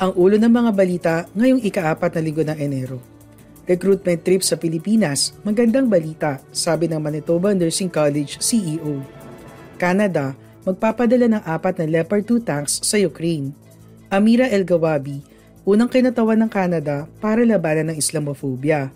Ang ulo ng mga balita ngayong ika-4 na linggo ng Enero. Recruitment trip sa Pilipinas, magandang balita, sabi ng Manitoba Nursing College CEO. Canada, magpapadala ng 4 na Leopard 2 tanks sa Ukraine. Amira Elghawaby, unang kinatawan ng Canada para labanan ng Islamophobia.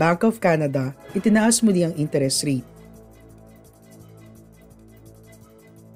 Bank of Canada, itinaas muli ang interest rate.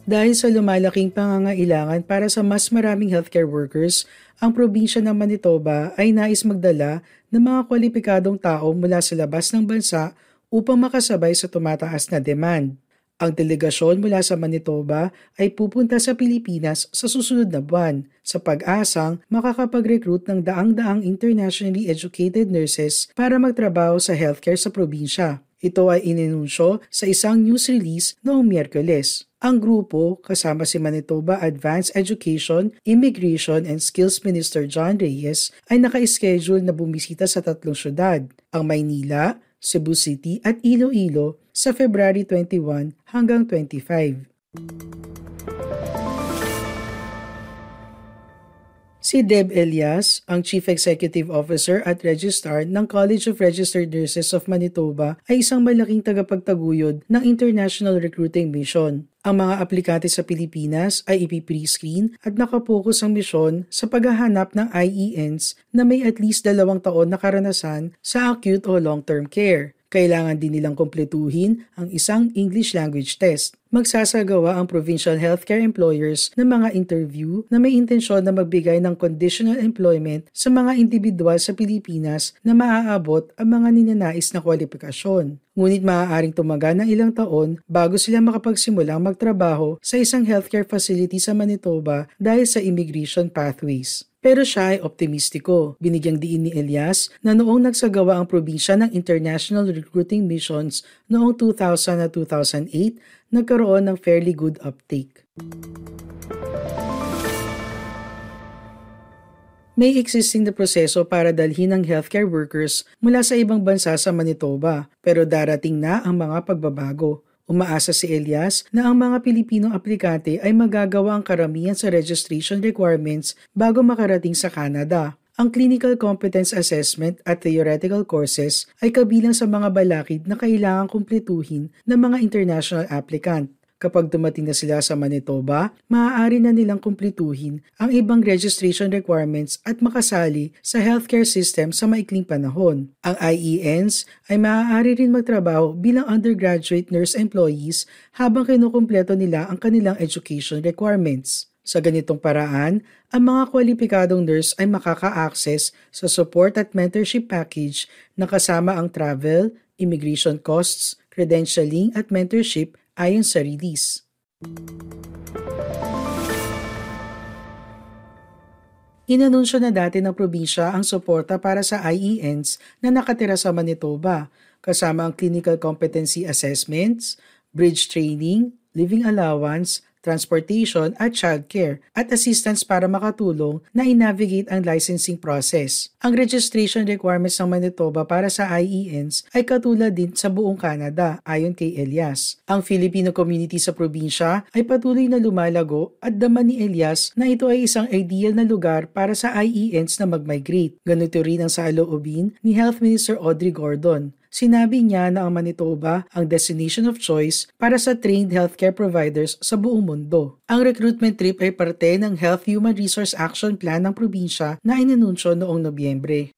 Dahil sa lumalaking pangangailangan para sa mas maraming healthcare workers, ang probinsya ng Manitoba ay nais magdala ng mga kwalipikadong tao mula sa labas ng bansa upang makasabay sa tumataas na demand. Ang delegasyon mula sa Manitoba ay pupunta sa Pilipinas sa susunod na buwan sa pag-asang makakapag-recruit ng daang-daang internationally educated nurses para magtrabaho sa healthcare sa probinsya. Ito ay inanunsyo sa isang news release noong Miyerkules. Ang grupo, kasama si Manitoba Advanced Education, Immigration and Skills Minister John Reyes, ay naka-schedule na bumisita sa 3 syudad, ang Maynila, Cebu City at Iloilo sa February 21 hanggang 25. Si Deb Elias, ang Chief Executive Officer at Registrar ng College of Registered Nurses of Manitoba, ay isang malaking tagapagtaguyod ng International Recruiting Mission. Ang mga aplikante sa Pilipinas ay ipiprescreen at nakapokus ang misyon sa paghahanap ng IENs na may at least 2 taon na karanasan sa acute o long-term care. Kailangan din nilang kumpletuhin ang isang English language test. Magsasagawa ang provincial healthcare employers ng mga interview na may intensyon na magbigay ng conditional employment sa mga individual sa Pilipinas na maaabot ang mga ninanais na kwalipikasyon. Ngunit maaaring tumagal ng ilang taon bago sila makapagsimulang magtrabaho sa isang healthcare facility sa Manitoba dahil sa immigration pathways. Pero siya ay optimistiko. Binigyang diin ni Elias na noong nagsagawa ang probinsya ng International Recruiting Missions noong 2000 at 2008, nagkaroon ng fairly good uptake. May existing na proseso para dalhin ang healthcare workers mula sa ibang bansa sa Manitoba, pero darating na ang mga pagbabago. Umaasa si Elias na ang mga Pilipinong aplikante ay magagawa ang karamihan sa registration requirements bago makarating sa Canada. Ang clinical competence assessment at theoretical courses ay kabilang sa mga balakid na kailangang kumpletuhin ng mga international applicant. Kapag dumating na sila sa Manitoba, maaari na nilang kumpletuhin ang ibang registration requirements at makasali sa healthcare system sa maikling panahon. Ang IENs ay maaari rin magtrabaho bilang undergraduate nurse employees habang kinukumpleto nila ang kanilang education requirements. Sa ganitong paraan, ang mga kwalipikadong nurse ay makaka-access sa support at mentorship package na kasama ang travel, immigration costs, credentialing at mentorship ayon sa release. Inanunsyo na dati ng probinsya ang suporta para sa IENs na nakatira sa Manitoba, kasama ang clinical competency assessments, bridge training, living allowance, transportation at childcare at assistance para makatulong na i-navigate ang licensing process. Ang registration requirements ng Manitoba para sa IENs ay katulad din sa buong Canada ayon kay Elias. Ang Filipino community sa probinsya ay patuloy na lumalago at dama ni Elias na ito ay isang ideal na lugar para sa IENs na mag-migrate. Ganito rin ang saloobin ni Health Minister Audrey Gordon. Sinabi niya na ang Manitoba ang destination of choice para sa trained healthcare providers sa buong mundo. Ang recruitment trip ay parte ng Health Human Resource Action Plan ng probinsya na inanunsyo noong Nobyembre.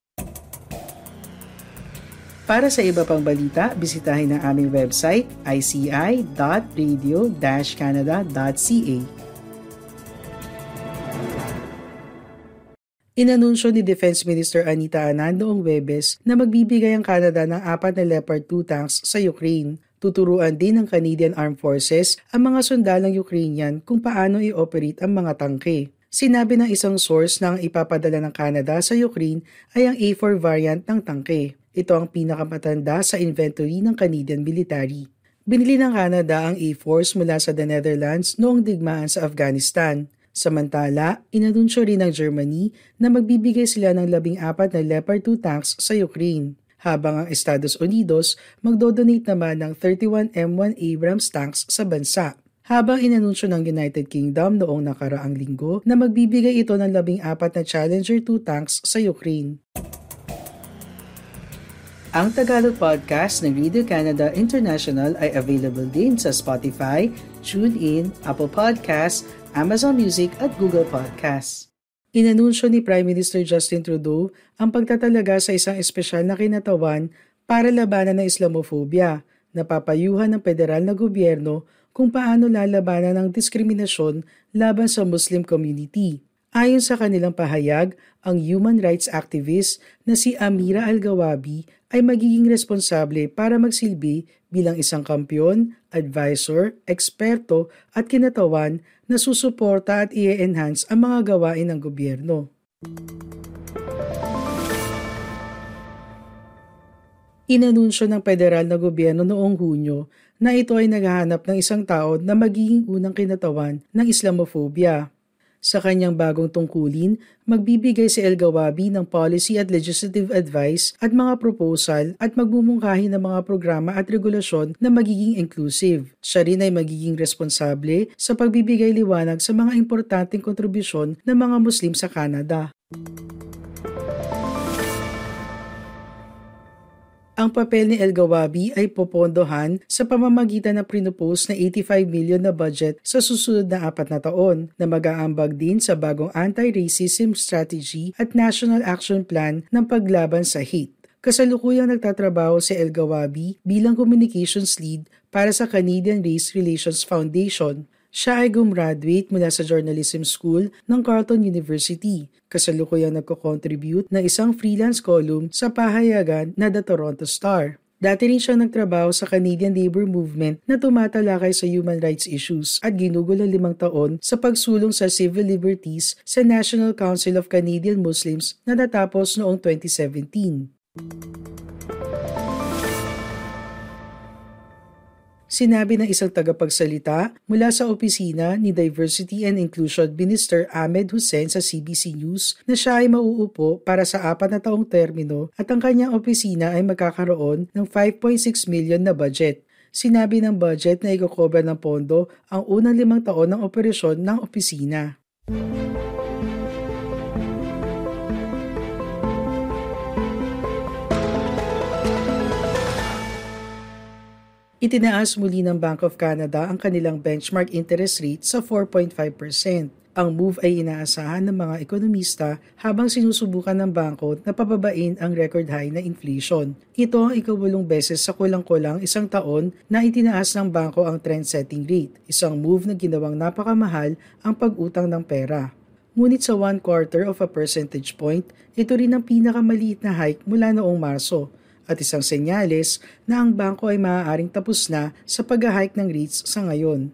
Para sa iba pang balita, bisitahin ang aming website ici.radio-canada.ca. Inanunsyo ni Defense Minister Anita Anand noong Huwebes na magbibigay ang Canada ng 4 na Leopard 2 tanks sa Ukraine. Tuturuan din ng Canadian Armed Forces ang mga sundalang Ukrainian kung paano i-operate ang mga tangke. Sinabi ng isang source na ang ipapadala ng Canada sa Ukraine ay ang A4 variant ng tangke. Ito ang pinakamatanda sa inventory ng Canadian military. Binili ng Canada ang A4s mula sa The Netherlands noong digmaan sa Afghanistan. Samantala, inanunsyo rin ng Germany na magbibigay sila ng 14 na Leopard 2 tanks sa Ukraine, habang ang Estados Unidos magdodonate naman ng 31 M1 Abrams tanks sa bansa. Habang inanunsyo ng United Kingdom noong nakaraang linggo na magbibigay ito ng 14 na Challenger 2 tanks sa Ukraine. Ang Tagalog podcast ng Radio Canada International ay available din sa Spotify, TuneIn, Apple Podcasts, Amazon Music at Google Podcasts. Inanunsyo ni Prime Minister Justin Trudeau ang pagtatalaga sa isang espesyal na kinatawan para labanan ng Islamophobia, na papayuhan ng federal na gobyerno kung paano lalabanan ang diskriminasyon laban sa Muslim community. Ayon sa kanilang pahayag, ang human rights activist na si Amira Elghawaby ay magiging responsable para magsilbi bilang isang kampiyon, advisor, eksperto at kinatawan na susuporta at i-enhance ang mga gawain ng gobyerno. Inanunsyo ng federal na gobyerno noong Hunyo na ito ay naghahanap ng isang tao na magiging unang kinatawan ng Islamophobia. Sa kanyang bagong tungkulin, magbibigay si Elghawaby ng policy at legislative advice at mga proposal at magmumungkahi ng mga programa at regulasyon na magiging inclusive. Siya rin ay magiging responsable sa pagbibigay liwanag sa mga importanteng kontribusyon ng mga Muslim sa Canada. Ang papel ni Elghawaby ay popondohan sa pamamagitan ng prinopose na $85 million na budget sa susunod na 4 na taon na mag-aambag din sa bagong anti-racism strategy at national action plan ng paglaban sa hate. Kasalukuyang nagtatrabaho si Elghawaby bilang communications lead para sa Canadian Race Relations Foundation. Siya ay gumraduate mula sa journalism school ng Carleton University, kasalukuyang nagko-contribute na isang freelance column sa pahayagan na The Toronto Star. Dati rin siya nagtrabaho sa Canadian Labor Movement na tumatalakay sa human rights issues at ginugol na 5 taon sa pagsulong sa civil liberties sa National Council of Canadian Muslims na natapos noong 2017. Sinabi ng isang tagapagsalita mula sa opisina ni Diversity and Inclusion Minister Ahmed Hussein sa CBC News na siya ay mauupo para sa 4 na taong termino at ang kanyang opisina ay magkakaroon ng $5.6 million na budget. Sinabi ng budget na i-cover ng pondo ang unang 5 taon ng operasyon ng opisina. Itinaas muli ng Bank of Canada ang kanilang benchmark interest rate sa 4.5%. Ang move ay inaasahan ng mga ekonomista habang sinusubukan ng bangko na pababain ang record high na inflation. Ito ang 8th beses sa kulang-kulang 1 taon na itinaas ng bangko ang trend-setting rate, isang move na ginawang napakamahal ang pag-utang ng pera. Ngunit sa 1/4 of a percentage point, ito rin ang pinakamaliit na hike mula noong Marso, at isang senyales na ang bangko ay maaaring tapos na sa pag-hike ng rates sa ngayon.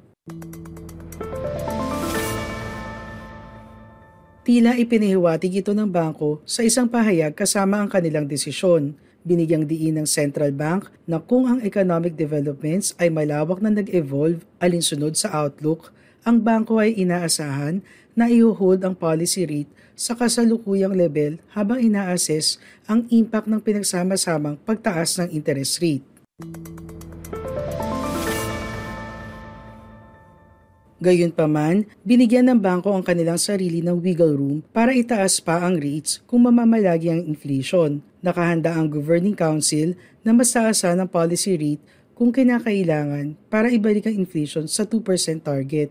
Tila ipinahiwatig ito ng bangko sa isang pahayag kasama ang kanilang desisyon. Binigyang diin ng Central Bank na kung ang economic developments ay malawak na nag-evolve alinsunod sa outlook, ang bangko ay inaasahan na i-hold ang policy rate sa kasalukuyang level habang ina-assess ang impact ng pinagsama-samang pagtaas ng interest rate. Gayunpaman, binigyan ng bangko ang kanilang sarili ng wiggle room para itaas pa ang rates kung mamamalagi ang inflation. Nakahanda ang Governing Council na mas taasan ang policy rate kung kinakailangan para ibalik ang inflation sa 2% target.